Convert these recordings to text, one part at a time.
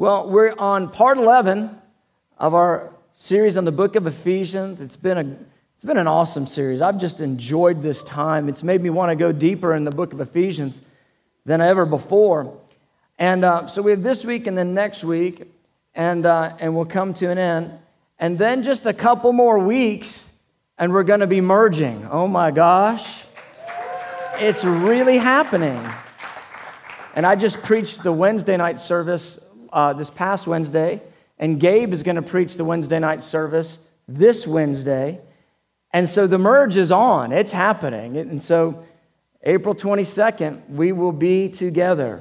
Well, we're on part 11 of our series on the book of Ephesians. It's been an awesome series. I've just enjoyed this time. It's made me want to go deeper in the book of Ephesians than ever before. And so we have this week and then next week, and we'll come to an end. And then just a couple more weeks, and we're going to be merging. Oh my gosh. It's really happening. And I just preached the Wednesday night service this past Wednesday, and Gabe is going to preach the Wednesday night service this Wednesday. And so the merge is on. It's happening. And so April 22nd, we will be together.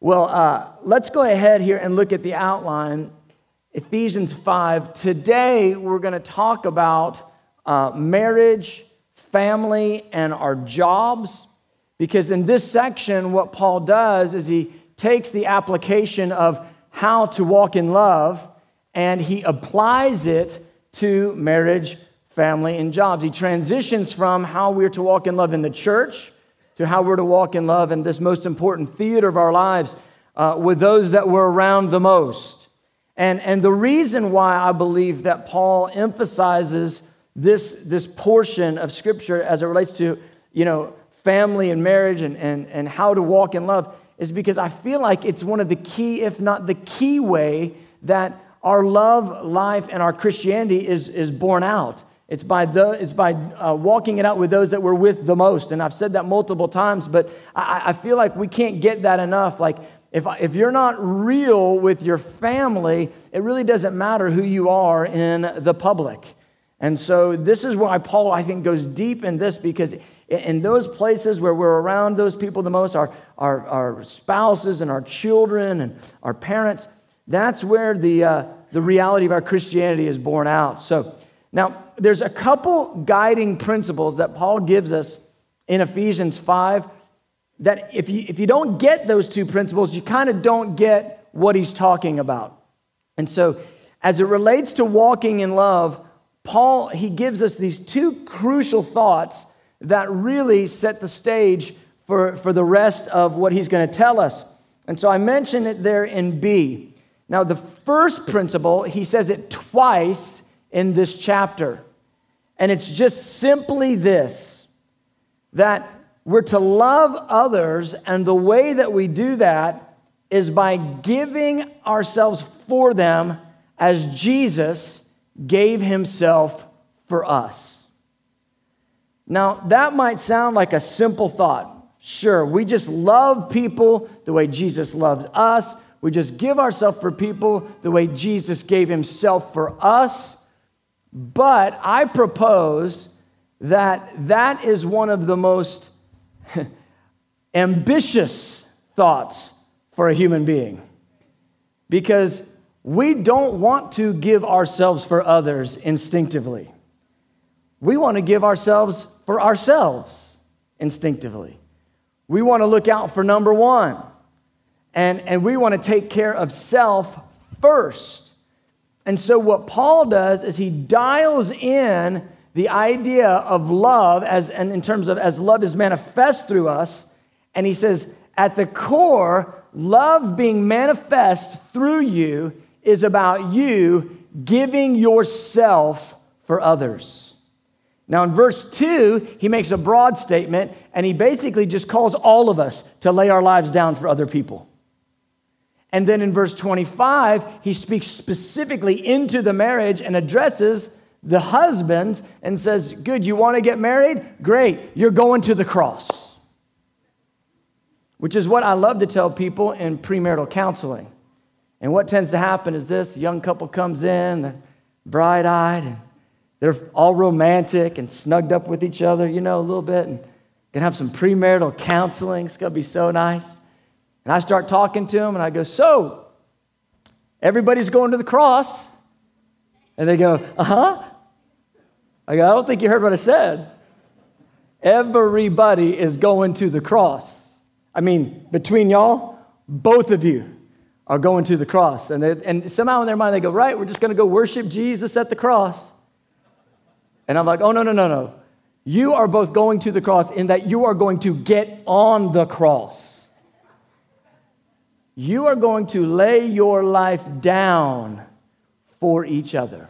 Well, let's go ahead here and look at the outline, Ephesians 5. Today, we're going to talk about marriage, family, and our jobs, because in this section, what Paul does is he takes the application of how to walk in love, and he applies it to marriage, family, and jobs. He transitions from how we're to walk in love in the church to how we're to walk in love in this most important theater of our lives with those that we're around the most. And the reason why I believe that Paul emphasizes this portion of Scripture as it relates to, family and marriage and how to walk in love is because I feel like it's one of the key, if not the key way that our love life and our Christianity is born out. It's by walking it out with those that we're with the most. And I've said that multiple times, but I feel like we can't get that enough. Like, if you're not real with your family, it really doesn't matter who you are in the public. And so this is why Paul, I think, goes deep in this, because in those places where we're around those people the most, our spouses and our children and our parents, that's where the reality of our Christianity is born out. So now there's a couple guiding principles that Paul gives us in Ephesians 5 that if you don't get those two principles, you kind of don't get what he's talking about. And so as it relates to walking in love, Paul, he gives us these two crucial thoughts that really set the stage for the rest of what he's going to tell us. And so I mentioned it there in B. Now, the first principle, he says it twice in this chapter. And it's just simply this, that we're to love others, and the way that we do that is by giving ourselves for them as Jesus gave himself for us. Now, that might sound like a simple thought. Sure, we just love people the way Jesus loves us. We just give ourselves for people the way Jesus gave himself for us. But I propose that is one of the most ambitious thoughts for a human being, because we don't want to give ourselves for others instinctively. We want to give ourselves for ourselves instinctively. We want to look out for number one, and we want to take care of self first. And so what Paul does is he dials in the idea of love in terms of love is manifest through us, and he says, at the core, love being manifest through you is about you giving yourself for others. Now, in verse 2, he makes a broad statement, and he basically just calls all of us to lay our lives down for other people. And then in verse 25, he speaks specifically into the marriage and addresses the husbands and says, good, you want to get married? Great, you're going to the cross, which is what I love to tell people in premarital counseling. And what tends to happen is this: a young couple comes in, bright-eyed, and they're all romantic and snugged up with each other, a little bit, and can have some premarital counseling. It's going to be so nice. And I start talking to them, and I go, so, everybody's going to the cross. And they go, uh-huh. I go, I don't think you heard what I said. Everybody is going to the cross. I mean, between y'all, both of you are going to the cross. And somehow in their mind, they go, right, we're just going to go worship Jesus at the cross. And I'm like, oh, no. You are both going to the cross in that you are going to get on the cross. You are going to lay your life down for each other.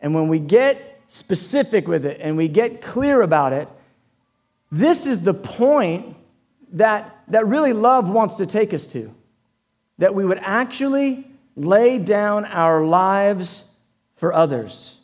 And when we get specific with it and we get clear about it, this is the point that really love wants to take us to, that we would actually lay down our lives for others.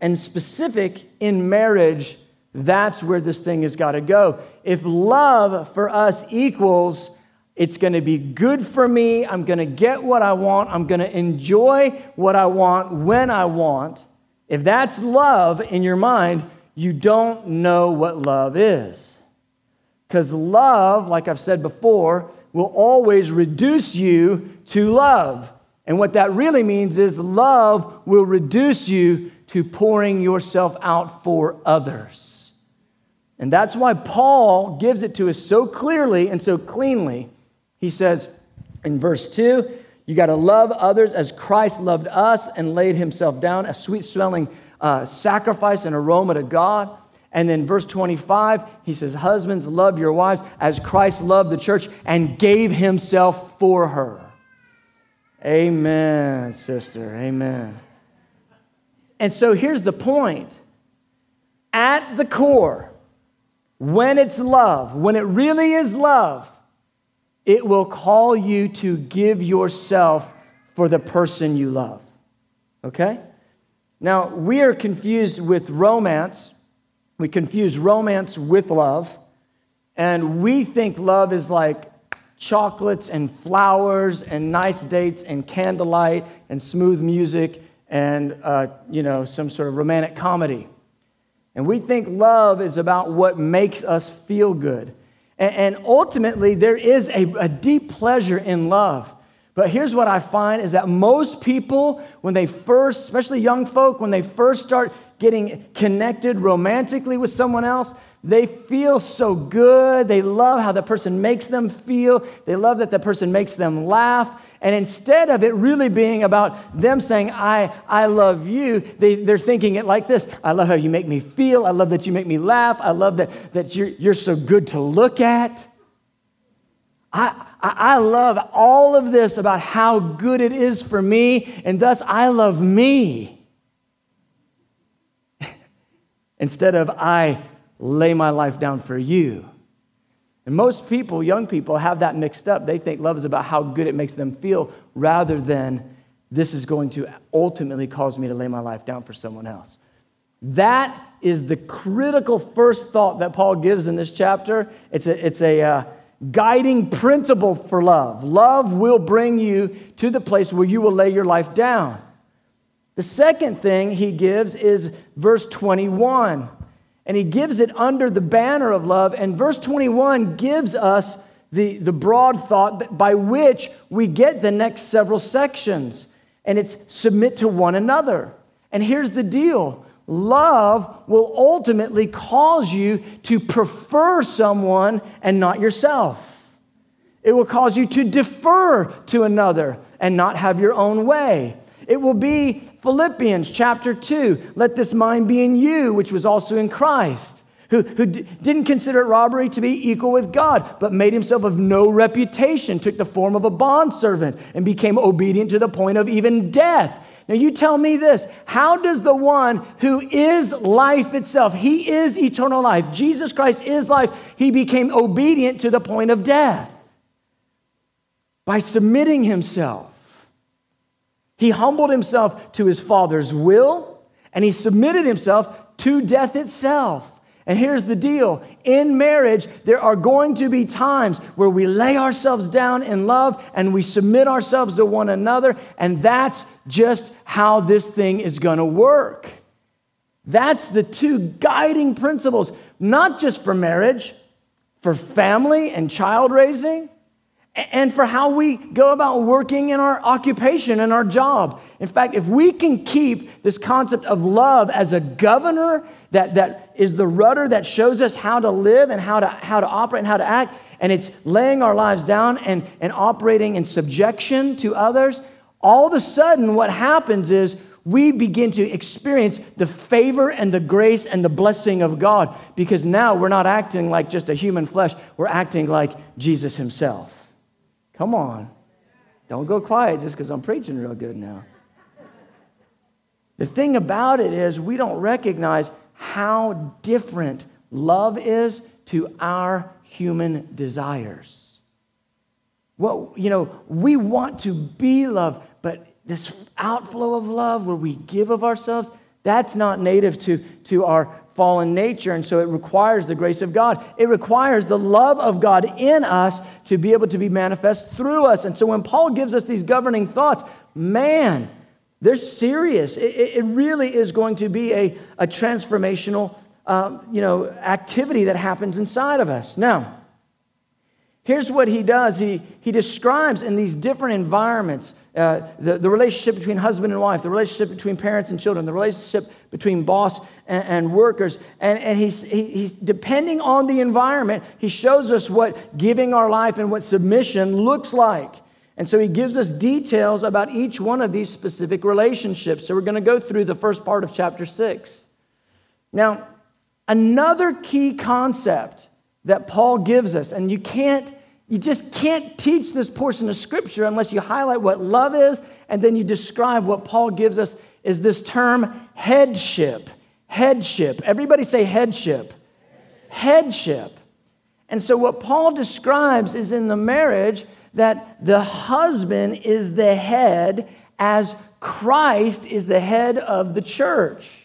And specific in marriage, that's where this thing has got to go. If love for us equals, it's going to be good for me, I'm going to get what I want, I'm going to enjoy what I want when I want, if that's love in your mind, you don't know what love is. Because love, like I've said before, will always reduce you to love. And what that really means is love will reduce you to pouring yourself out for others. And that's why Paul gives it to us so clearly and so cleanly. He says in verse 2, you got to love others as Christ loved us and laid himself down, a sweet-smelling sacrifice and aroma to God. And then verse 25, he says, husbands, love your wives as Christ loved the church and gave himself for her. Amen, sister, amen. And so here's the point. At the core, when it's love, when it really is love, it will call you to give yourself for the person you love, okay? Now, we are confused with romance. We confuse romance with love, and we think love is like chocolates and flowers and nice dates and candlelight and smooth music and, some sort of romantic comedy. And we think love is about what makes us feel good. And ultimately, there is a deep pleasure in love. But here's what I find is that most people, when they first, especially young folk, when they first start getting connected romantically with someone else, they feel so good. They love how the person makes them feel. They love that the person makes them laugh. And instead of it really being about them saying, I love you, they're thinking it like this. I love how you make me feel. I love that you make me laugh. I love that you're so good to look at. I love all of this about how good it is for me, and thus I love me. Instead of I lay my life down for you. And most people, young people, have that mixed up. They think love is about how good it makes them feel rather than this is going to ultimately cause me to lay my life down for someone else. That is the critical first thought that Paul gives in this chapter. It's a guiding principle for love. Love will bring you to the place where you will lay your life down. The second thing he gives is verse 21. And he gives it under the banner of love. And verse 21 gives us the broad thought that by which we get the next several sections. And it's submit to one another. And here's the deal. Love will ultimately cause you to prefer someone and not yourself. It will cause you to defer to another and not have your own way. It will be Philippians chapter 2. Let this mind be in you, which was also in Christ, who didn't consider it robbery to be equal with God, but made himself of no reputation, took the form of a bondservant, and became obedient to the point of even death. Now you tell me this, how does the one who is life itself, he is eternal life, Jesus Christ is life, he became obedient to the point of death by submitting himself. He humbled himself to his Father's will, and he submitted himself to death itself. And here's the deal. In marriage, there are going to be times where we lay ourselves down in love and we submit ourselves to one another. And that's just how this thing is going to work. That's the two guiding principles, not just for marriage, for family and child raising, and for how we go about working in our occupation and our job. In fact, if we can keep this concept of love as a governor that is the rudder that shows us how to live and how to operate and how to act, and it's laying our lives down and operating in subjection to others, all of a sudden what happens is we begin to experience the favor and the grace and the blessing of God, because now we're not acting like just a human flesh, we're acting like Jesus himself. Come on. Don't go quiet just because I'm preaching real good now. The thing about it is we don't recognize how different love is to our human desires. Well, you know, we want to be loved, but this outflow of love where we give of ourselves, that's not native to our fallen nature, and so it requires the grace of God. It requires the love of God in us to be able to be manifest through us. And so when Paul gives us these governing thoughts, man, they're serious. It really is going to be a transformational activity that happens inside of us. Now, here's what he does. He describes in these different environments the relationship between husband and wife, the relationship between parents and children, the relationship between boss and workers. And he's depending on the environment, he shows us what giving our life and what submission looks like. And so he gives us details about each one of these specific relationships. So we're going to go through the first part of chapter 6. Now, another key concept that Paul gives us, and you just can't teach this portion of Scripture unless you highlight what love is, and then you describe what Paul gives us, is this term headship. Headship. Everybody say headship. Headship. And so what Paul describes is in the marriage that the husband is the head as Christ is the head of the church.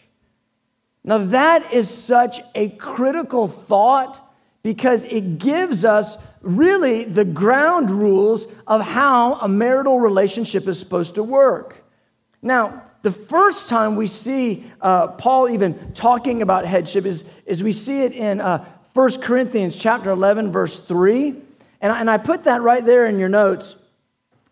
Now that is such a critical thought, because it gives us really the ground rules of how a marital relationship is supposed to work. Now, the first time we see Paul even talking about headship is we see it in 1 Corinthians chapter 11, verse 3. And I put that right there in your notes.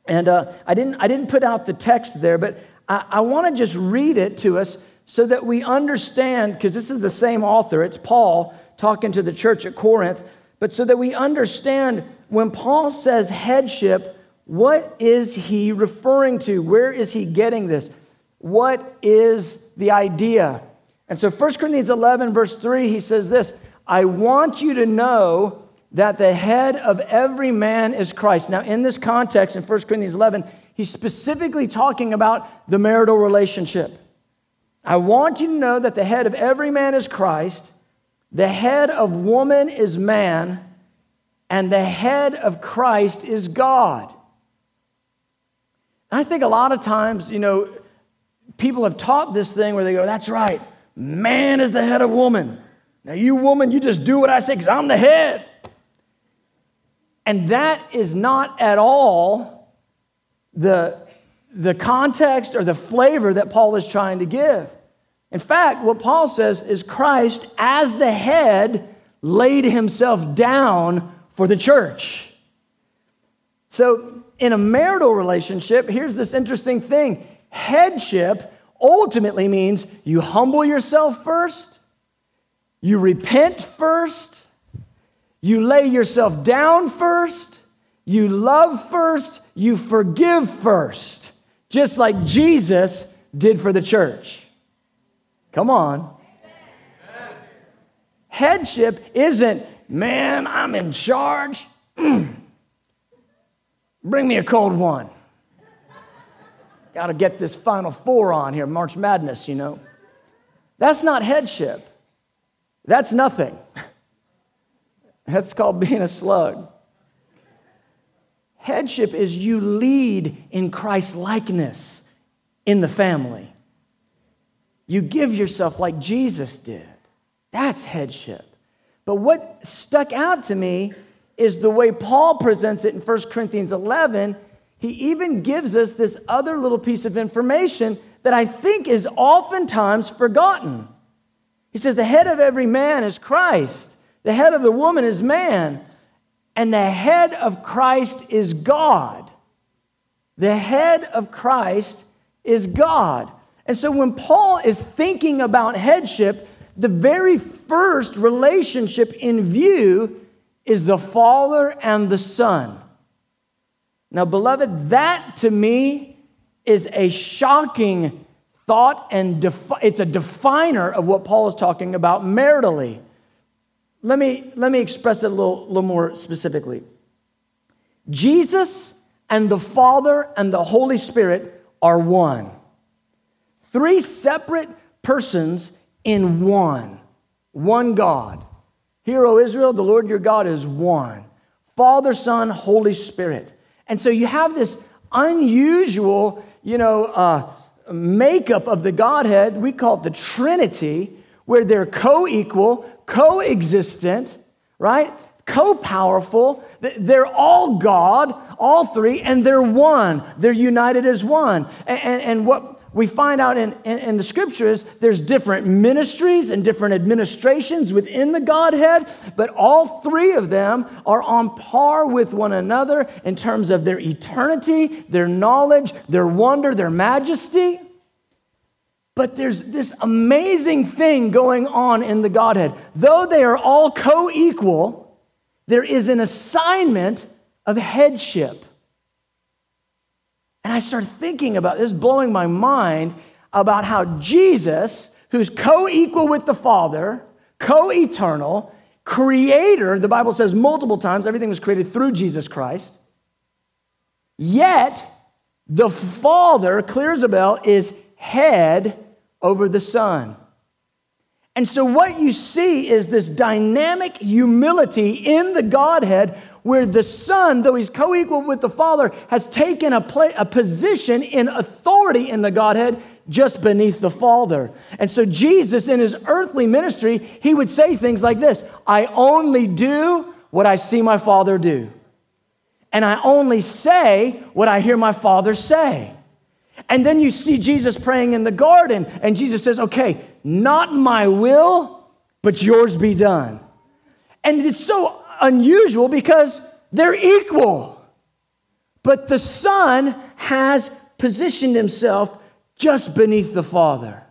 And I didn't put out the text there, but I want to just read it to us so that we understand, because this is the same author, it's Paul, talking to the church at Corinth, but so that we understand when Paul says headship, what is he referring to? Where is he getting this? What is the idea? And so 1 Corinthians 11, verse 3, he says this, I want you to know that the head of every man is Christ. Now, in this context, in 1 Corinthians 11, he's specifically talking about the marital relationship. I want you to know that the head of every man is Christ, the head of woman is man, and the head of Christ is God. And I think a lot of times, you know, people have taught this thing where they go, that's right, man is the head of woman. Now, you woman, you just do what I say because I'm the head. And that is not at all the context or the flavor that Paul is trying to give. In fact, what Paul says is Christ, as the head, laid himself down for the church. So in a marital relationship, here's this interesting thing. Headship ultimately means you humble yourself first, you repent first, you lay yourself down first, you love first, you forgive first, just like Jesus did for the church. Come on. Headship isn't, man, I'm in charge. Bring me a cold one. Got to get this Final Four on here, March Madness, you know. That's not headship. That's nothing. That's called being a slug. Headship is you lead in Christ's likeness in the family. You give yourself like Jesus did. That's headship. But what stuck out to me is the way Paul presents it in 1 Corinthians 11. He even gives us this other little piece of information that I think is oftentimes forgotten. He says, the head of every man is Christ. The head of the woman is man. And the head of Christ is God. The head of Christ is God. And so when Paul is thinking about headship, the very first relationship in view is the Father and the Son. Now, beloved, that to me is a shocking thought, and it's a definer of what Paul is talking about maritally. Let me express it a little more specifically. Jesus and the Father and the Holy Spirit are one. Three separate persons in one. One God. Hear, O Israel, the Lord your God is one. Father, Son, Holy Spirit. And so you have this unusual, makeup of the Godhead. We call it the Trinity, where they're co-equal, co-existent, right? Co-powerful. They're all God, all three, and they're one. They're united as one. And what we find out in the Scripture is there's different ministries and different administrations within the Godhead, but all three of them are on par with one another in terms of their eternity, their knowledge, their wonder, their majesty. But there's this amazing thing going on in the Godhead. Though they are all co-equal, there is an assignment of headship. And I started thinking about this, blowing my mind, about how Jesus, who's co-equal with the Father, co-eternal, creator, the Bible says multiple times, everything was created through Jesus Christ, yet the Father, clear as a bell, is head over the Son. And so what you see is this dynamic humility in the Godhead, where the Son, though he's co-equal with the Father, has taken a position in authority in the Godhead just beneath the Father. And so Jesus, in his earthly ministry, he would say things like this: I only do what I see my Father do. And I only say what I hear my Father say. And then you see Jesus praying in the garden, and Jesus says, okay, not my will, but yours be done. And it's so unusual because they're equal, but the Son has positioned himself just beneath the Father.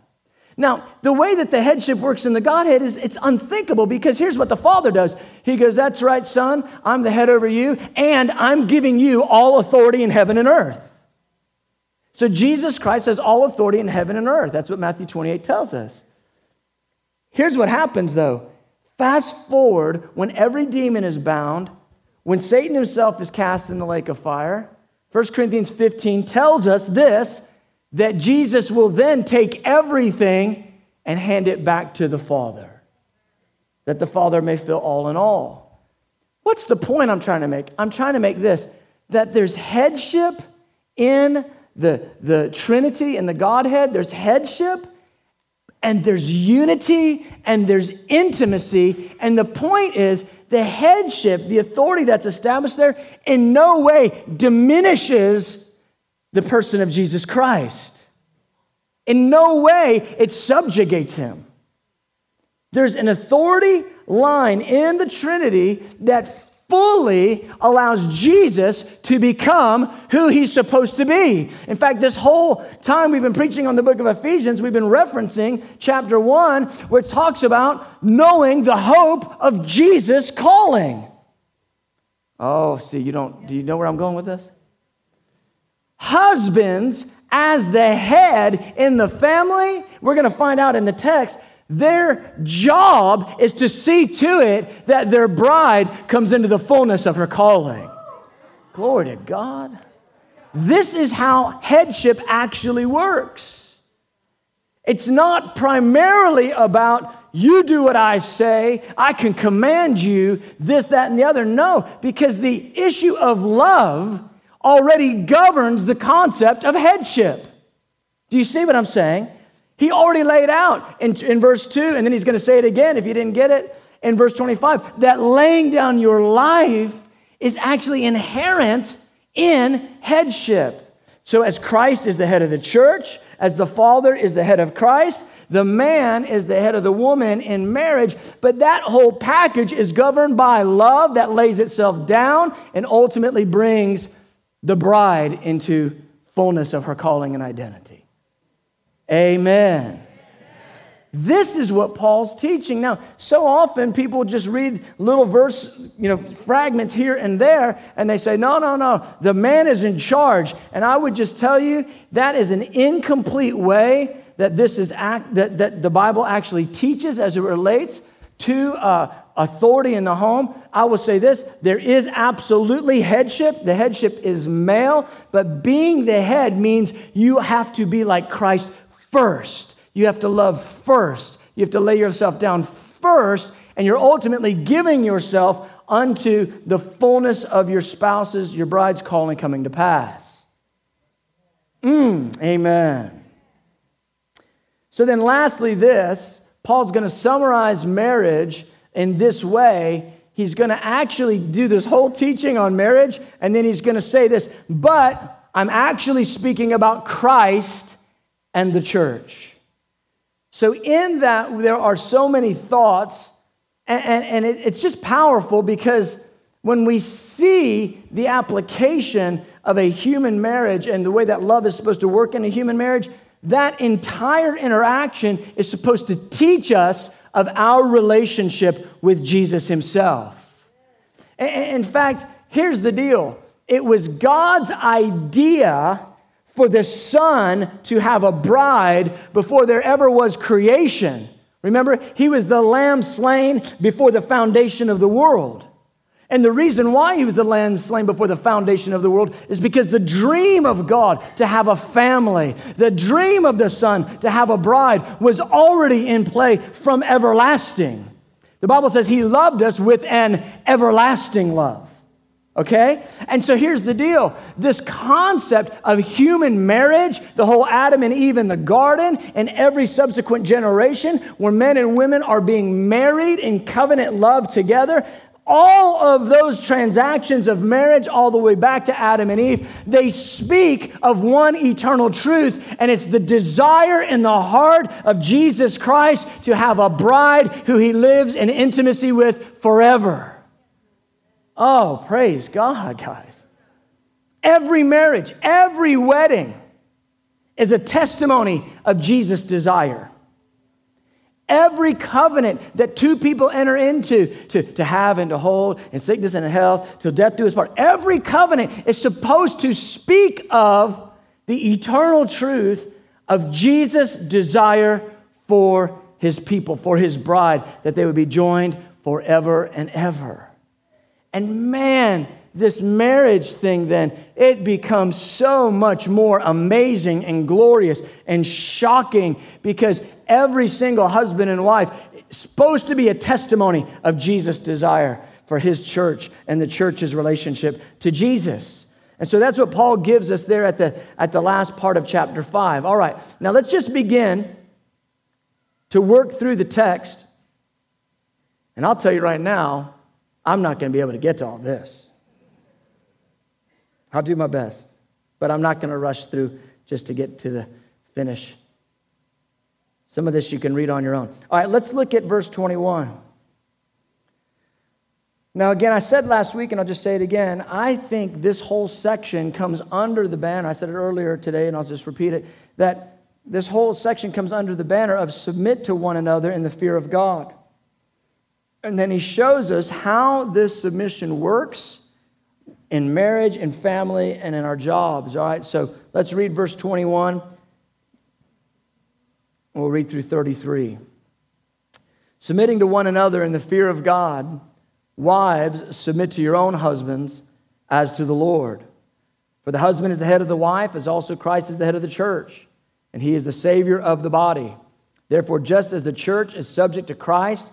Now, the way that the headship works in the Godhead is it's unthinkable, because here's what the Father does. He goes, that's right, Son, I'm the head over you, and I'm giving you all authority in heaven and earth. So Jesus Christ has all authority in heaven and earth. That's what Matthew 28 tells us. Here's what happens, though. Fast forward, when every demon is bound, when Satan himself is cast in the lake of fire, 1 Corinthians 15 tells us this, that Jesus will then take everything and hand it back to the Father, that the Father may fill all in all. What's the point I'm trying to make? I'm trying to make this, that there's headship in the Trinity and the Godhead. There's headship, and there's unity, and there's intimacy. And the point is, the headship, the authority that's established there, in no way diminishes the person of Jesus Christ. In no way it subjugates him. There's an authority line in the Trinity that fully allows Jesus to become who he's supposed to be. In fact, this whole time we've been preaching on the book of Ephesians, we've been referencing chapter 1, where it talks about knowing the hope of Jesus' calling. Oh, see, do you know where I'm going with this? Husbands, as the head in the family, we're going to find out in the text, their job is to see to it that their bride comes into the fullness of her calling. Glory to God. This is how headship actually works. It's not primarily about you do what I say, I can command you, this, that, and the other. No, because the issue of love already governs the concept of headship. Do you see what I'm saying? He already laid out in verse 2, and then he's going to say it again if you didn't get it, in verse 25, that laying down your life is actually inherent in headship. So as Christ is the head of the church, as the Father is the head of Christ, the man is the head of the woman in marriage, but that whole package is governed by love that lays itself down and ultimately brings the bride into fullness of her calling and identity. Amen. This is what Paul's teaching. Now, so often people just read little verse, fragments here and there, and they say, no, the man is in charge. And I would just tell you, that is an incomplete way that the Bible actually teaches as it relates to authority in the home, I will say this, there is absolutely headship. The headship is male, but being the head means you have to be like Christ first. You have to love first. You have to lay yourself down first, and you're ultimately giving yourself unto the fullness of your spouse's, your bride's calling coming to pass. Amen. So then lastly this, Paul's going to summarize marriage in this way. He's going to actually do this whole teaching on marriage, and then he's going to say this, but I'm actually speaking about Christ and the church. So in that, there are so many thoughts, and it's just powerful because when we see the application of a human marriage and the way that love is supposed to work in a human marriage, that entire interaction is supposed to teach us of our relationship with Jesus himself. In fact, here's the deal. It was God's idea for the Son to have a bride before there ever was creation. Remember, he was the lamb slain before the foundation of the world. And the reason why he was the lamb slain before the foundation of the world is because the dream of God to have a family, the dream of the Son to have a bride was already in play from everlasting. The Bible says he loved us with an everlasting love. Okay? And so here's the deal. This concept of human marriage, the whole Adam and Eve in the garden, and every subsequent generation where men and women are being married in covenant love together, all of those transactions of marriage all the way back to Adam and Eve, they speak of one eternal truth, and it's the desire in the heart of Jesus Christ to have a bride who he lives in intimacy with forever. Oh, praise God, guys. Every marriage, every wedding is a testimony of Jesus' desire. Every covenant that two people enter into, to have and to hold, in sickness and in health, till death do us part, every covenant is supposed to speak of the eternal truth of Jesus' desire for his people, for his bride, that they would be joined forever and ever. And man, this marriage thing then, it becomes so much more amazing and glorious and shocking because every single husband and wife is supposed to be a testimony of Jesus' desire for his church and the church's relationship to Jesus. And so that's what Paul gives us there at the last part of chapter 5. All right, now let's just begin to work through the text. And I'll tell you right now, I'm not going to be able to get to all this. I'll do my best, but I'm not going to rush through just to get to the finish. Some of this you can read on your own. All right, let's look at verse 21. Now, again, I said last week, and I'll just say it again, I think this whole section comes under the banner. I said it earlier today, and I'll just repeat it, that this whole section comes under the banner of submit to one another in the fear of God. And then he shows us how this submission works in marriage, in family, and in our jobs. All right, so let's read verse 21. We'll read through 33. Submitting to one another in the fear of God, wives, submit to your own husbands as to the Lord. For the husband is the head of the wife, as also Christ is the head of the church, and he is the Savior of the body. Therefore, just as the church is subject to Christ,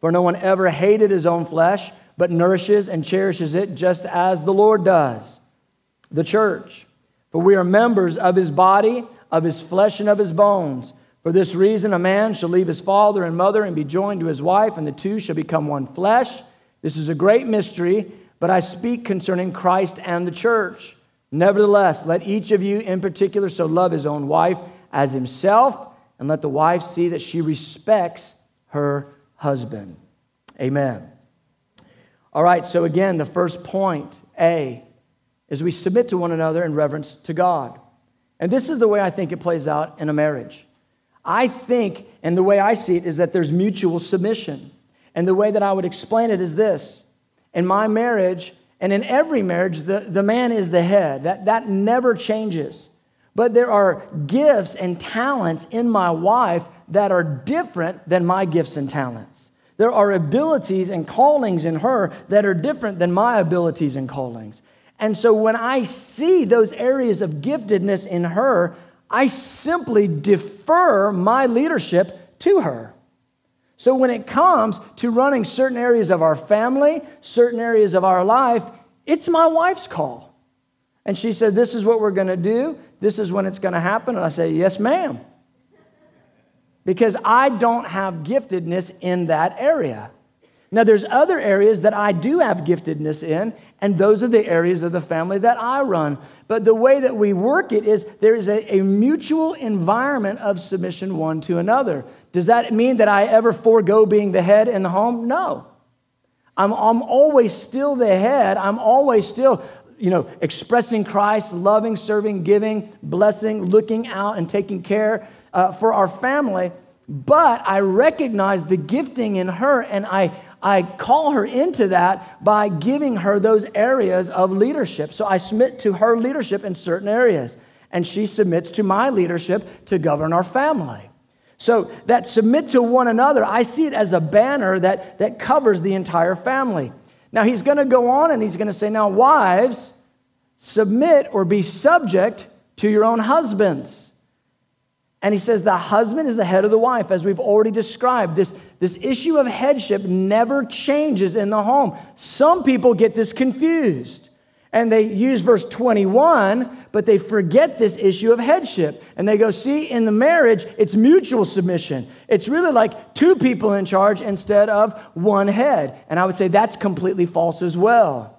For no one ever hated his own flesh, but nourishes and cherishes it just as the Lord does, the church. For we are members of his body, of his flesh, and of his bones. For this reason, a man shall leave his father and mother and be joined to his wife, and the two shall become one flesh. This is a great mystery, but I speak concerning Christ and the church. Nevertheless, let each of you in particular so love his own wife as himself, and let the wife see that she respects her husband. Amen. All right, so again, the first point, A, is we submit to one another in reverence to God. And this is the way I think it plays out in a marriage. I think, and the way I see it, is that there's mutual submission. And the way that I would explain it is this. In my marriage, and in every marriage, the man is the head. That never changes. But there are gifts and talents in my wife that are different than my gifts and talents. There are abilities and callings in her that are different than my abilities and callings. And so when I see those areas of giftedness in her, I simply defer my leadership to her. So when it comes to running certain areas of our family, certain areas of our life, it's my wife's call. And she said, this is what we're going to do. This is when it's going to happen. And I say, yes, ma'am. Because I don't have giftedness in that area. Now, there's other areas that I do have giftedness in, and those are the areas of the family that I run. But the way that we work it is there is a mutual environment of submission one to another. Does that mean that I ever forego being the head in the home? No. I'm always still the head. I'm always still, expressing Christ, loving, serving, giving, blessing, looking out, and taking care for our family. But I recognize the gifting in her, and I call her into that by giving her those areas of leadership. So I submit to her leadership in certain areas, and she submits to my leadership to govern our family. So that submit to one another, I see it as a banner that covers the entire family. Now he's going to go on and he's going to say, now wives, submit or be subject to your own husbands. And he says the husband is the head of the wife, as we've already described. This issue of headship never changes in the home. Some people get this confused, and they use verse 21, but they forget this issue of headship. And they go, see, in the marriage, it's mutual submission. It's really like two people in charge instead of one head. And I would say that's completely false as well.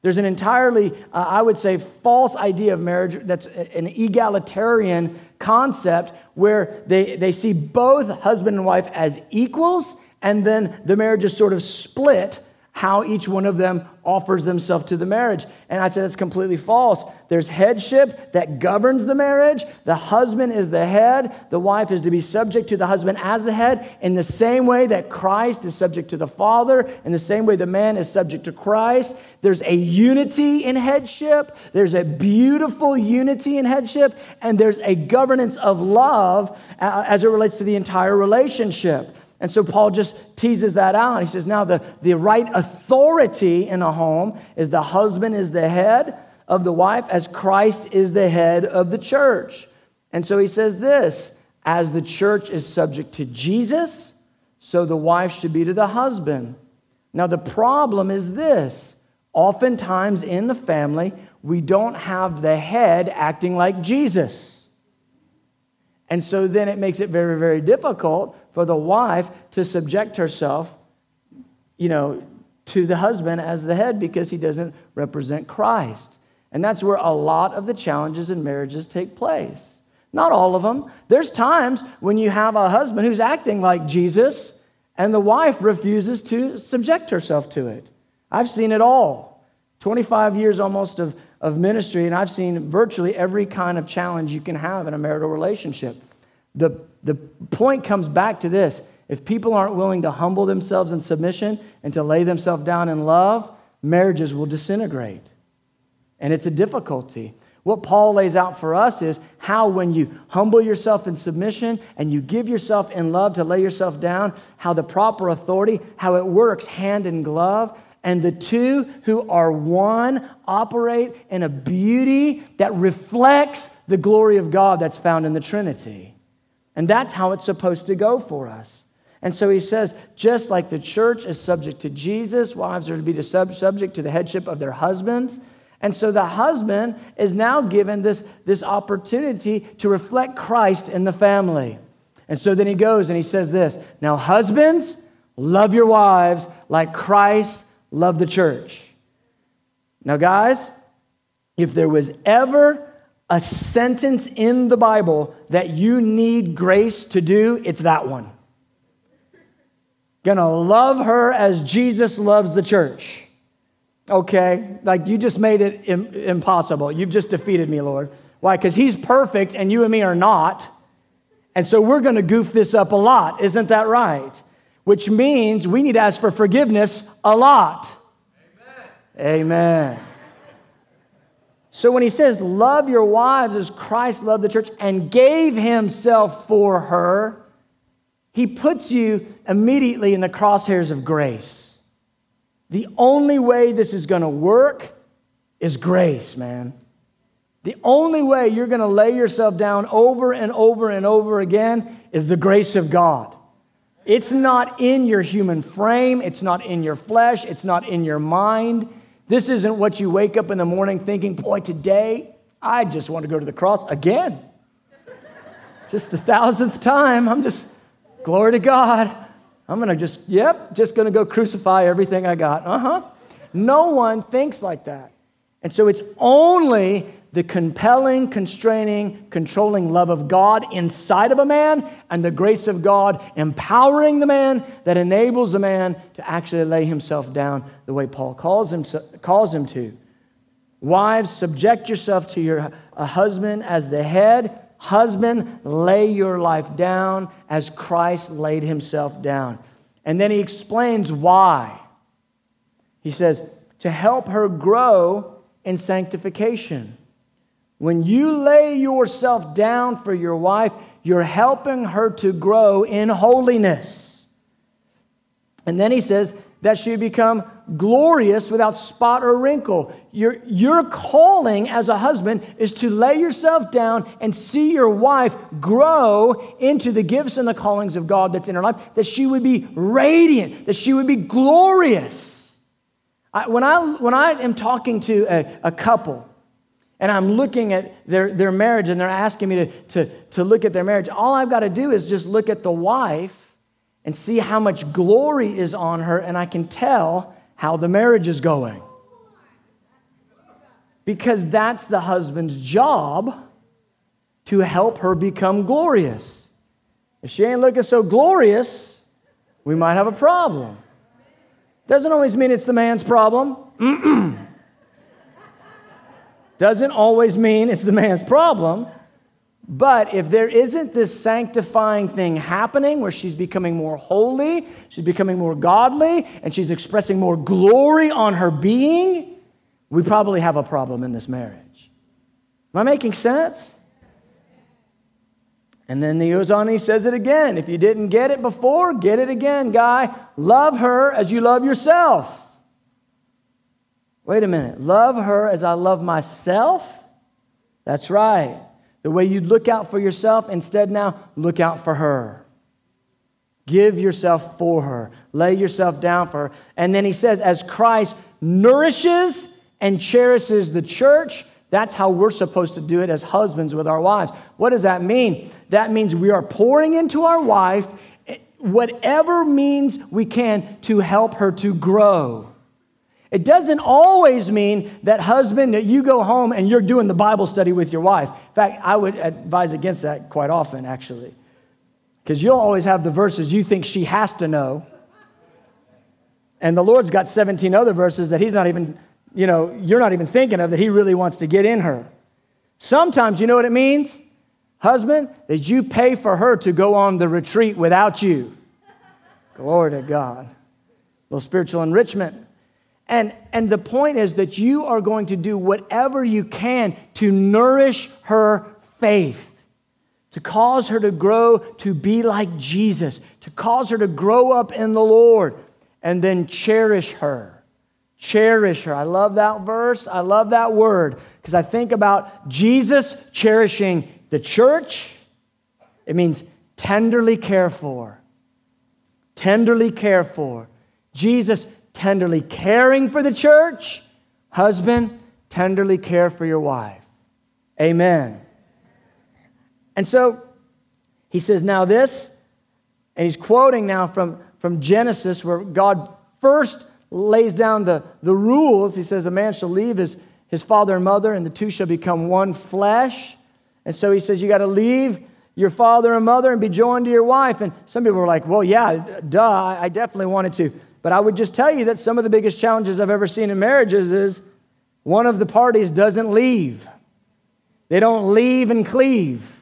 There's an entirely, I would say, false idea of marriage that's an egalitarian concept where they see both husband and wife as equals, and then the marriage is sort of split how each one of them offers themselves to the marriage. And I'd say that's completely false. There's headship that governs the marriage. The husband is the head. The wife is to be subject to the husband as the head in the same way that Christ is subject to the Father, in the same way the man is subject to Christ. There's a unity in headship. There's a beautiful unity in headship. And there's a governance of love as it relates to the entire relationship. And so Paul just teases that out. He says, now the right authority in a home is the husband is the head of the wife as Christ is the head of the church. And so he says this, as the church is subject to Jesus, so the wife should be to the husband. Now the problem is this, oftentimes in the family, we don't have the head acting like Jesus. And so then it makes it very, very difficult for the wife to subject herself, to the husband as the head because he doesn't represent Christ. And that's where a lot of the challenges in marriages take place. Not all of them. There's times when you have a husband who's acting like Jesus and the wife refuses to subject herself to it. I've seen it all. 25 years almost of ministry, and I've seen virtually every kind of challenge you can have in a marital relationship. The point comes back to this. If people aren't willing to humble themselves in submission and to lay themselves down in love, marriages will disintegrate. And it's a difficulty. What Paul lays out for us is how when you humble yourself in submission and you give yourself in love to lay yourself down, how the proper authority, how it works hand in glove, and the two who are one operate in a beauty that reflects the glory of God that's found in the Trinity. And that's how it's supposed to go for us. And so he says, just like the church is subject to Jesus, wives are to be subject to the headship of their husbands. And so the husband is now given this opportunity to reflect Christ in the family. And so then he goes and he says this, now husbands, love your wives like Christ loved the church. Now, guys, if there was ever a sentence in the Bible that you need grace to do, it's that one. going to love her as Jesus loves the church. Okay, like you just made it impossible. You've just defeated me, Lord. Why? Because he's perfect and you and me are not. And so we're going to goof this up a lot. Isn't that right? Which means we need to ask for forgiveness a lot. Amen. So when he says, love your wives as Christ loved the church and gave himself for her, he puts you immediately in the crosshairs of grace. The only way this is going to work is grace, man. The only way you're going to lay yourself down over and over and over again is the grace of God. It's not in your human frame. It's not in your flesh. It's not in your mind. This isn't what you wake up in the morning thinking, boy, today I just want to go to the cross again. Just the 1,000th time. I'm just, glory to God. I'm going to just, just going to go crucify everything I got. No one thinks like that. And so it's only the compelling, constraining, controlling love of God inside of a man and the grace of God empowering the man that enables a man to actually lay himself down the way Paul calls him to. Wives, subject yourself to your husband as the head. Husband, lay your life down as Christ laid himself down. And then he explains why. He says, to help her grow in sanctification. When you lay yourself down for your wife, you're helping her to grow in holiness. And then he says that she become glorious without spot or wrinkle. Your calling as a husband is to lay yourself down and see your wife grow into the gifts and the callings of God that's in her life, that she would be radiant, that she would be glorious. When I am talking to a couple, and I'm looking at their marriage and they're asking me to look at their marriage, all I've got to do is just look at the wife and see how much glory is on her, and I can tell how the marriage is going. Because that's the husband's job, to help her become glorious. If she ain't looking so glorious, we might have a problem. Doesn't always mean it's the man's problem. Doesn't always mean it's the man's problem, but if there isn't this sanctifying thing happening where she's becoming more holy, she's becoming more godly, and she's expressing more glory on her being, we probably have a problem in this marriage. Am I making sense? And then he goes on and he says it again. If you didn't get it before, get it again, guy. Love her as you love yourself. Wait a minute. Love her as I love myself? That's right. The way you look out for yourself, instead now, look out for her. Give yourself for her. Lay yourself down for her. And then he says, as Christ nourishes and cherishes the church, that's how we're supposed to do it as husbands with our wives. What does that mean? That means we are pouring into our wife whatever means we can to help her to grow. It doesn't always mean that, husband, that you go home and you're doing the Bible study with your wife. In fact, I would advise against that quite often, actually, because you'll always have the verses you think she has to know. And the Lord's got 17 other verses that he's not even, you're not even thinking of, that he really wants to get in her. Sometimes, you know what it means, husband, that you pay for her to go on the retreat without you. Glory to God. A little spiritual enrichment. And the point is that you are going to do whatever you can to nourish her faith, to cause her to grow to be like Jesus, to cause her to grow up in the Lord, and then cherish her. Cherish her. I love that verse. I love that word, because I think about Jesus cherishing the church. It means tenderly care for. Tenderly care for. Jesus tenderly caring for the church. Husband, tenderly care for your wife. Amen. And so he says now this, and he's quoting now from Genesis, where God first lays down the rules. He says a man shall leave his father and mother, and the two shall become one flesh. And so he says you got to leave your father and mother and be joined to your wife. And some people were like, well, yeah, duh, I definitely wanted to. But I would just tell you that some of the biggest challenges I've ever seen in marriages is one of the parties doesn't leave. They don't leave and cleave.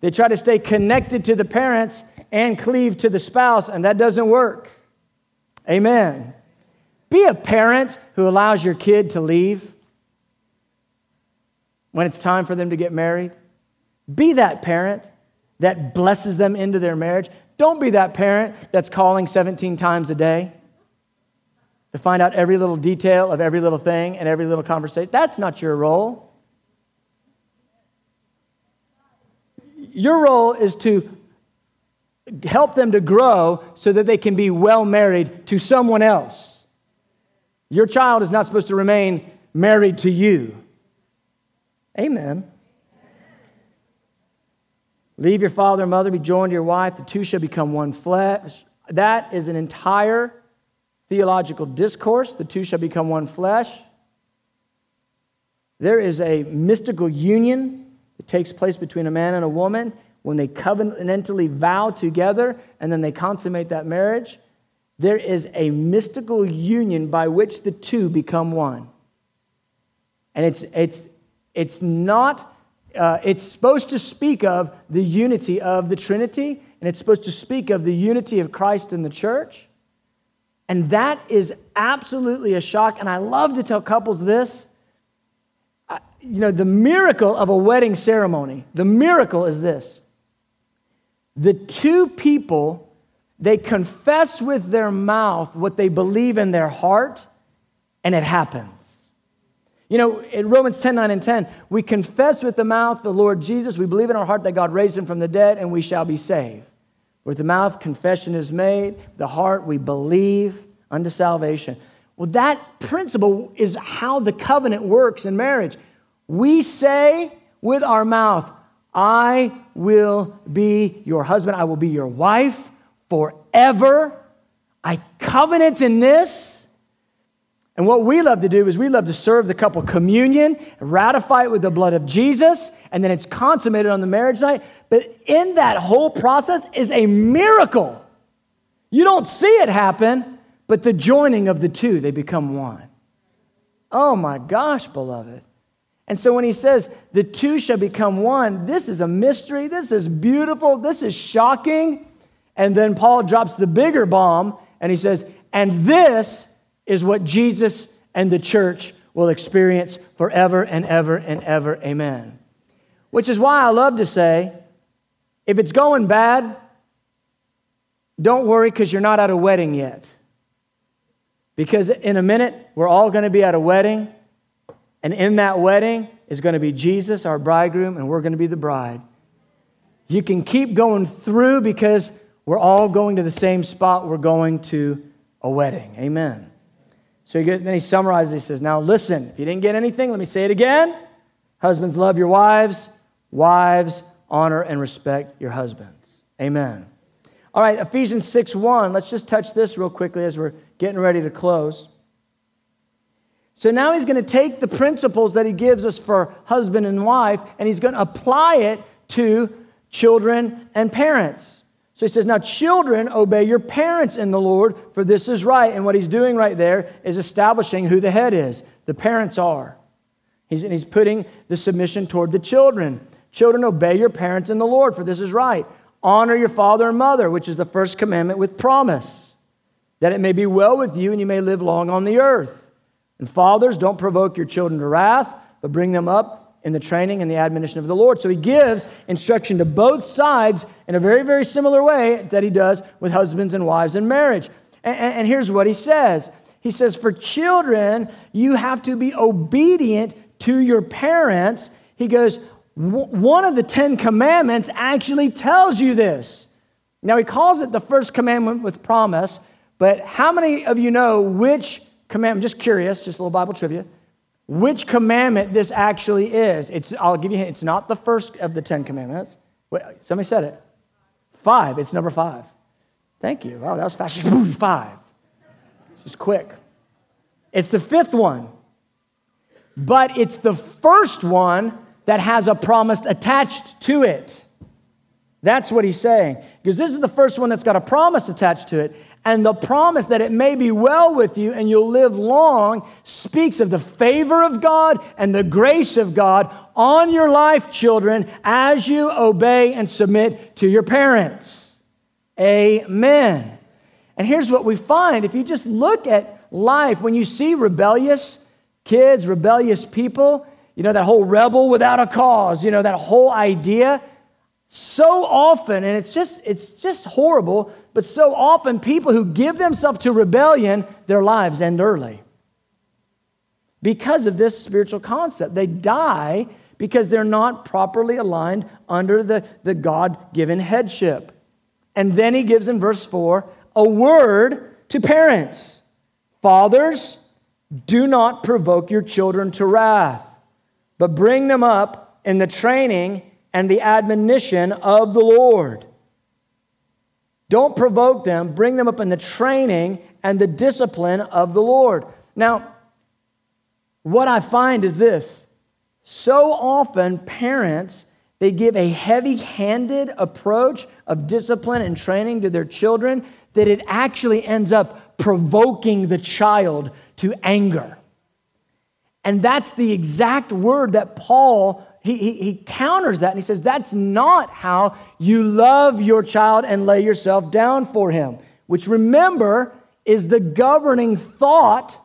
They try to stay connected to the parents and cleave to the spouse, and that doesn't work. Amen. Be a parent who allows your kid to leave when it's time for them to get married. Be that parent that blesses them into their marriage. Don't be that parent that's calling 17 times a day to find out every little detail of every little thing and every little conversation. That's not your role. Your role is to help them to grow so that they can be well married to someone else. Your child is not supposed to remain married to you. Amen. Leave your father and mother, be joined to your wife. The two shall become one flesh. That is an entire theological discourse. The two shall become one flesh. There is a mystical union that takes place between a man and a woman when they covenantally vow together and then they consummate that marriage. There is a mystical union by which the two become one. And it's not... it's supposed to speak of the unity of the Trinity, and it's supposed to speak of the unity of Christ and the church. And that is absolutely a shock. And I love to tell couples this. The miracle of a wedding ceremony, the miracle is this. The two people, they confess with their mouth what they believe in their heart, and it happens. In Romans 10, 9, and 10, we confess with the mouth the Lord Jesus. We believe in our heart that God raised him from the dead, and we shall be saved. With the mouth, confession is made. The heart, we believe unto salvation. Well, that principle is how the covenant works in marriage. We say with our mouth, I will be your husband. I will be your wife forever. I covenant in this. And what we love to do is we love to serve the couple communion, ratify it with the blood of Jesus, and then it's consummated on the marriage night. But in that whole process is a miracle. You don't see it happen, but the joining of the two, they become one. Oh my gosh, beloved. And so when he says, the two shall become one, this is a mystery, this is beautiful, this is shocking. And then Paul drops the bigger bomb, and he says, and this is what Jesus and the church will experience forever and ever and ever. Amen. Which is why I love to say, if it's going bad, don't worry because you're not at a wedding yet. Because in a minute, we're all going to be at a wedding. And in that wedding is going to be Jesus, our bridegroom, and we're going to be the bride. You can keep going through because we're all going to the same spot. We're going to a wedding. Amen. So then he summarizes, he says, now listen, if you didn't get anything, let me say it again. Husbands, love your wives. Wives, honor and respect your husbands. Amen. All right, Ephesians 6:1. Let's just touch this real quickly as we're getting ready to close. So now he's going to take the principles that he gives us for husband and wife, and he's going to apply it to children and parents. So he says, now children, obey your parents in the Lord, for this is right. And what he's doing right there is establishing who the head is. The parents are. He's putting the submission toward the children. Children, obey your parents in the Lord, for this is right. Honor your father and mother, which is the first commandment with promise, that it may be well with you and you may live long on the earth. And fathers, don't provoke your children to wrath, but bring them up in the training and the admonition of the Lord. So he gives instruction to both sides in a very, very similar way that he does with husbands and wives in marriage. And here's what he says. He says, for children, you have to be obedient to your parents. He goes, one of the 10 commandments actually tells you this. Now, he calls it the first commandment with promise, but how many of you know which commandment? Just curious, just a little Bible trivia. Which commandment this actually is? I'll give you a hint. It's not the first of the 10 commandments. Wait, somebody said it. 5. It's number 5. Thank you. Wow, that was fast. 5. Just quick. It's the 5th one. But it's the first one that has a promise attached to it. That's what he's saying. Because this is the first one that's got a promise attached to it. And the promise that it may be well with you and you'll live long speaks of the favor of God and the grace of God on your life, children, as you obey and submit to your parents. Amen. And here's what we find. If you just look at life, when you see rebellious kids, rebellious people, you know, that whole rebel without a cause, you know, that whole idea. So often, and it's just horrible, but so often people who give themselves to rebellion, their lives end early. Because of this spiritual concept, they die because they're not properly aligned under the God-given headship. And then he gives in verse 4, a word to parents. Fathers, do not provoke your children to wrath, but bring them up in the training and the admonition of the Lord. Don't provoke them. Bring them up in the training and the discipline of the Lord. Now, what I find is this. So often parents, they give a heavy-handed approach of discipline and training to their children that it actually ends up provoking the child to anger. And that's the exact word that Paul says. He counters that and he says, that's not how you love your child and lay yourself down for him, which, remember, is the governing thought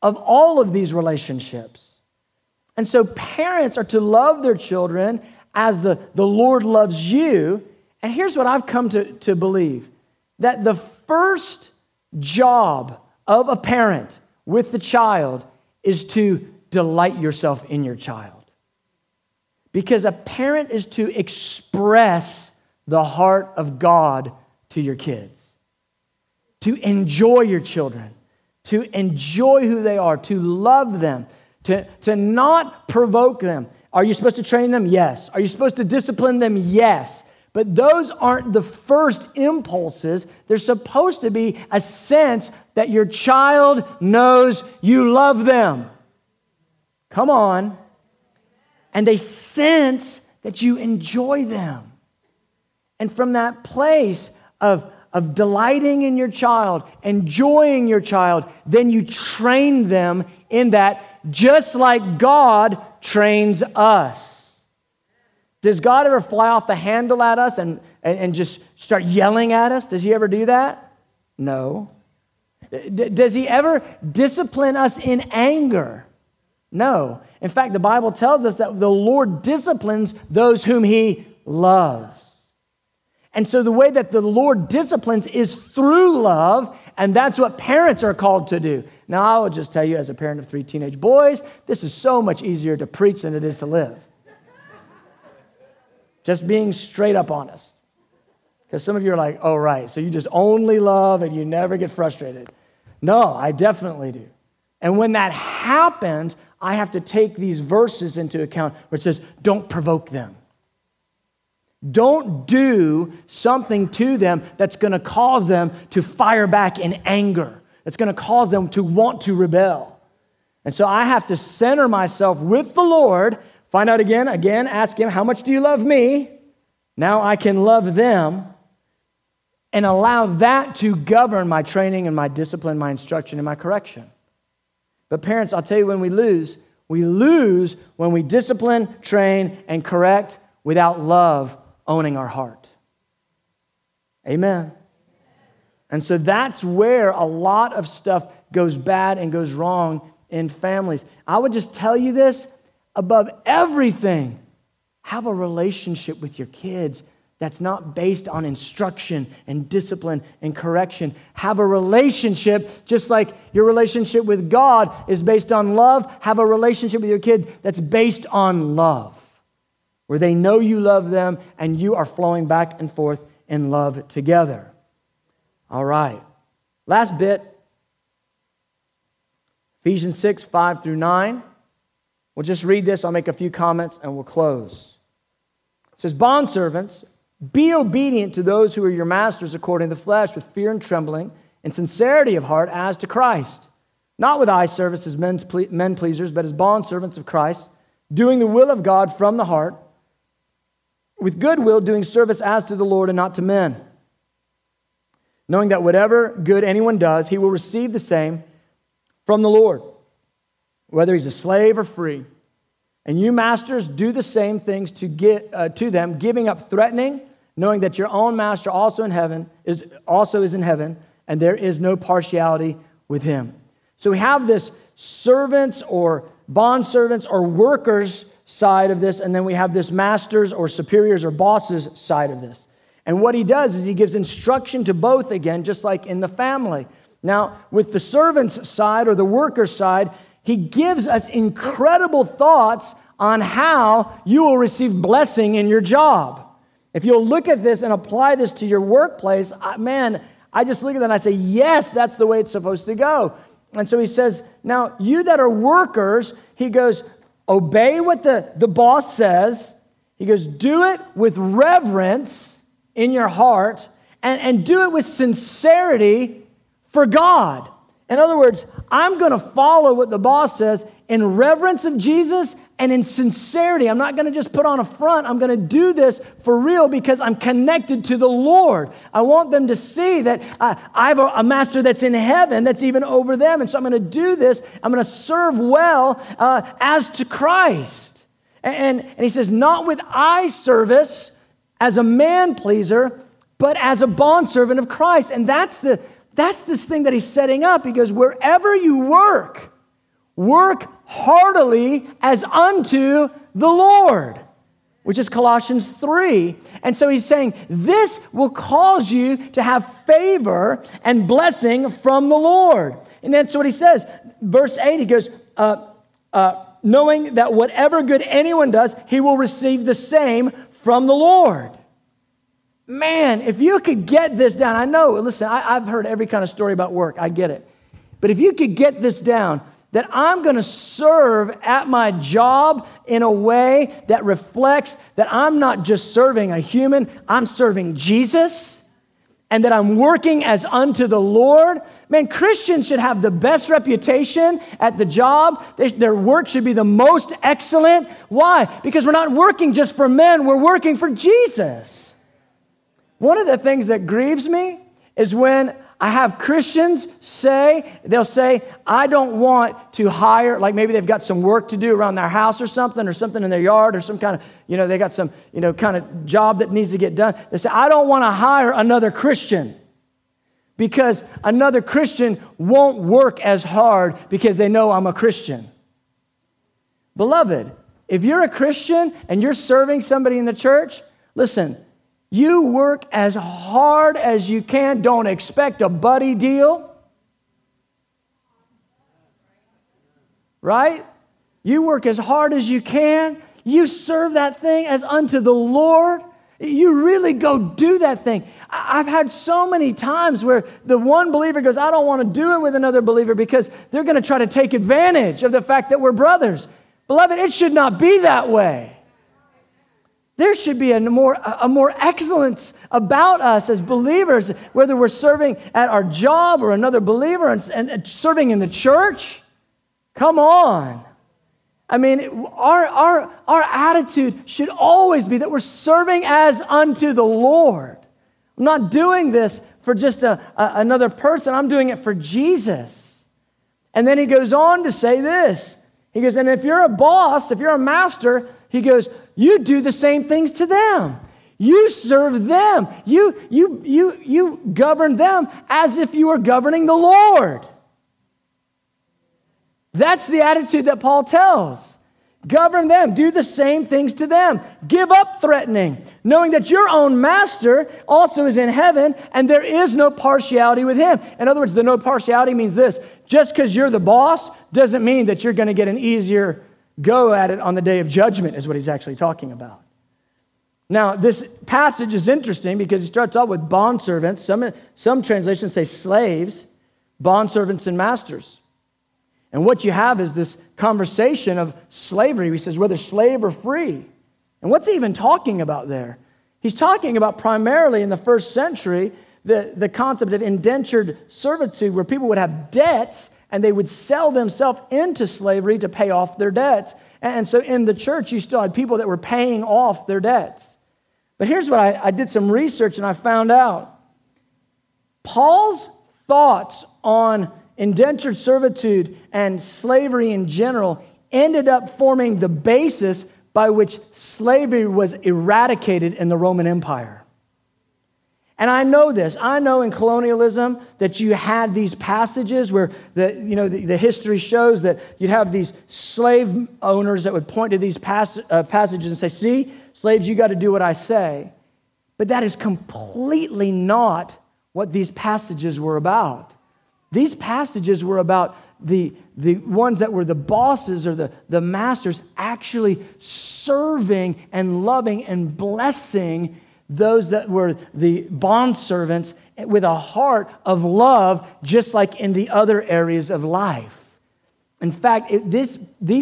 of all of these relationships. And so parents are to love their children as the Lord loves you. And here's what I've come to believe, that the first job of a parent with the child is to delight yourself in your child. Because a parent is to express the heart of God to your kids, to enjoy your children, to enjoy who they are, to love them, to not provoke them. Are you supposed to train them? Yes. Are you supposed to discipline them? Yes. But those aren't the first impulses. There's supposed to be a sense that your child knows you love them. Come on. And they sense that you enjoy them. And from that place of delighting in your child, enjoying your child, then you train them in that, just like God trains us. Does God ever fly off the handle at us and just start yelling at us? Does he ever do that? No. Does he ever discipline us in anger? No. In fact, the Bible tells us that the Lord disciplines those whom he loves. And so the way that the Lord disciplines is through love, and that's what parents are called to do. Now, I will just tell you, as a parent of 3 teenage boys, this is so much easier to preach than it is to live. Just being straight up honest. Because some of you are like, oh, right, so you just only love and you never get frustrated. No, I definitely do. And when that happens, I have to take these verses into account where it says, don't provoke them. Don't do something to them that's going to cause them to fire back in anger. That's going to cause them to want to rebel. And so I have to center myself with the Lord, find out again, ask him, how much do you love me? Now I can love them. And allow that to govern my training and my discipline, my instruction and my correction. But parents, I'll tell you when we lose when we discipline, train, and correct without love owning our heart. Amen. And so that's where a lot of stuff goes bad and goes wrong in families. I would just tell you this, above everything, have a relationship with your kids that's not based on instruction and discipline and correction. Have a relationship, just like your relationship with God is based on love. Have a relationship with your kid that's based on love, where they know you love them and you are flowing back and forth in love together. All right. Last bit. Ephesians 6, 5 through 9. We'll just read this. I'll make a few comments and we'll close. It says, bondservants, be obedient to those who are your masters according to the flesh, with fear and trembling and sincerity of heart as to Christ, not with eye service as men pleasers, but as bondservants of Christ, doing the will of God from the heart, with goodwill, doing service as to the Lord and not to men, knowing that whatever good anyone does, he will receive the same from the Lord, whether he's a slave or free. And you masters, do the same things to them, giving up threatening, knowing that your own master also is in heaven, and there is no partiality with him. So we have this servants or bondservants or workers side of this, and then we have this masters or superiors or bosses side of this. And what he does is he gives instruction to both again, just like in the family. Now, with the servants side or the workers side, he gives us incredible thoughts on how you will receive blessing in your job. If you'll look at this and apply this to your workplace, man, I just look at that and I say, yes, that's the way it's supposed to go. And so he says, now, you that are workers, he goes, obey what the boss says. He goes, do it with reverence in your heart and do it with sincerity for God. In other words, I'm going to follow what the boss says in reverence of Jesus and in sincerity. I'm not going to just put on a front. I'm going to do this for real because I'm connected to the Lord. I want them to see that I have a master that's in heaven that's even over them. And so I'm going to do this. I'm going to serve well as to Christ. And he says, not with eye service as a man pleaser, but as a bondservant of Christ. And that's this thing that he's setting up. He goes, wherever you work, work heartily as unto the Lord, which is Colossians 3. And so he's saying, this will cause you to have favor and blessing from the Lord. And that's what he says. Verse 8, he goes, knowing that whatever good anyone does, he will receive the same from the Lord. Man, if you could get this down, I know, listen, I've heard every kind of story about work. I get it. But if you could get this down, that I'm going to serve at my job in a way that reflects that I'm not just serving a human, I'm serving Jesus, and that I'm working as unto the Lord. Man, Christians should have the best reputation at the job. Their work should be the most excellent. Why? Because we're not working just for men, we're working for Jesus. One of the things that grieves me is when I have Christians they'll say, I don't want to hire, like maybe they've got some work to do around their house or something in their yard or some kind of, they got some, kind of job that needs to get done. They say, I don't want to hire another Christian because another Christian won't work as hard because they know I'm a Christian. Beloved, if you're a Christian and you're serving somebody in the church, listen, you work as hard as you can. Don't expect a buddy deal. Right? You work as hard as you can. You serve that thing as unto the Lord. You really go do that thing. I've had so many times where the one believer goes, I don't want to do it with another believer because they're going to try to take advantage of the fact that we're brothers. Beloved, it should not be that way. There should be a more excellence about us as believers, whether we're serving at our job or another believer and serving in the church. Come on. I mean, our attitude should always be that we're serving as unto the Lord. I'm not doing this for just another person. I'm doing it for Jesus. And then he goes on to say this. He goes, and if you're a boss, if you're a master, he goes, you do the same things to them. You serve them. You govern them as if you were governing the Lord. That's the attitude that Paul tells. Govern them. Do the same things to them. Give up threatening, knowing that your own master also is in heaven and there is no partiality with him. In other words, the no partiality means this. Just because you're the boss doesn't mean that you're going to get an easier go at it on the day of judgment is what he's actually talking about. Now, this passage is interesting because he starts off with bondservants. Some translations say slaves, bondservants and masters. And what you have is this conversation of slavery. He says, whether slave or free. And what's he even talking about there? He's talking about primarily in the first century, the concept of indentured servitude where people would have debts and they would sell themselves into slavery to pay off their debts. And so in the church, you still had people that were paying off their debts. But here's what I did some research and I found out. Paul's thoughts on indentured servitude and slavery in general ended up forming the basis by which slavery was eradicated in the Roman Empire. And I know this. I know in colonialism that you had these passages where the history shows that you'd have these slave owners that would point to these passages and say, see, slaves, you got to do what I say. But that is completely not what these passages were about. These passages were about the ones that were the bosses or the masters actually serving and loving and blessing those that were the bondservants with a heart of love, just like in the other areas of life. In fact, these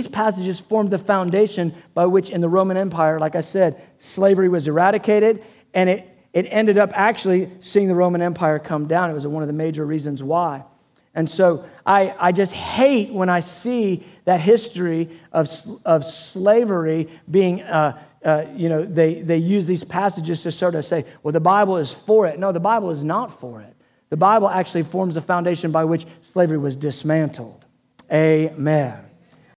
passages formed the foundation by which in the Roman Empire, like I said, slavery was eradicated, and it ended up actually seeing the Roman Empire come down. It was one of the major reasons why. And so I just hate when I see that history of slavery being, they use these passages to sort of say, well, the Bible is for it. No, the Bible is not for it. The Bible actually forms the foundation by which slavery was dismantled. Amen.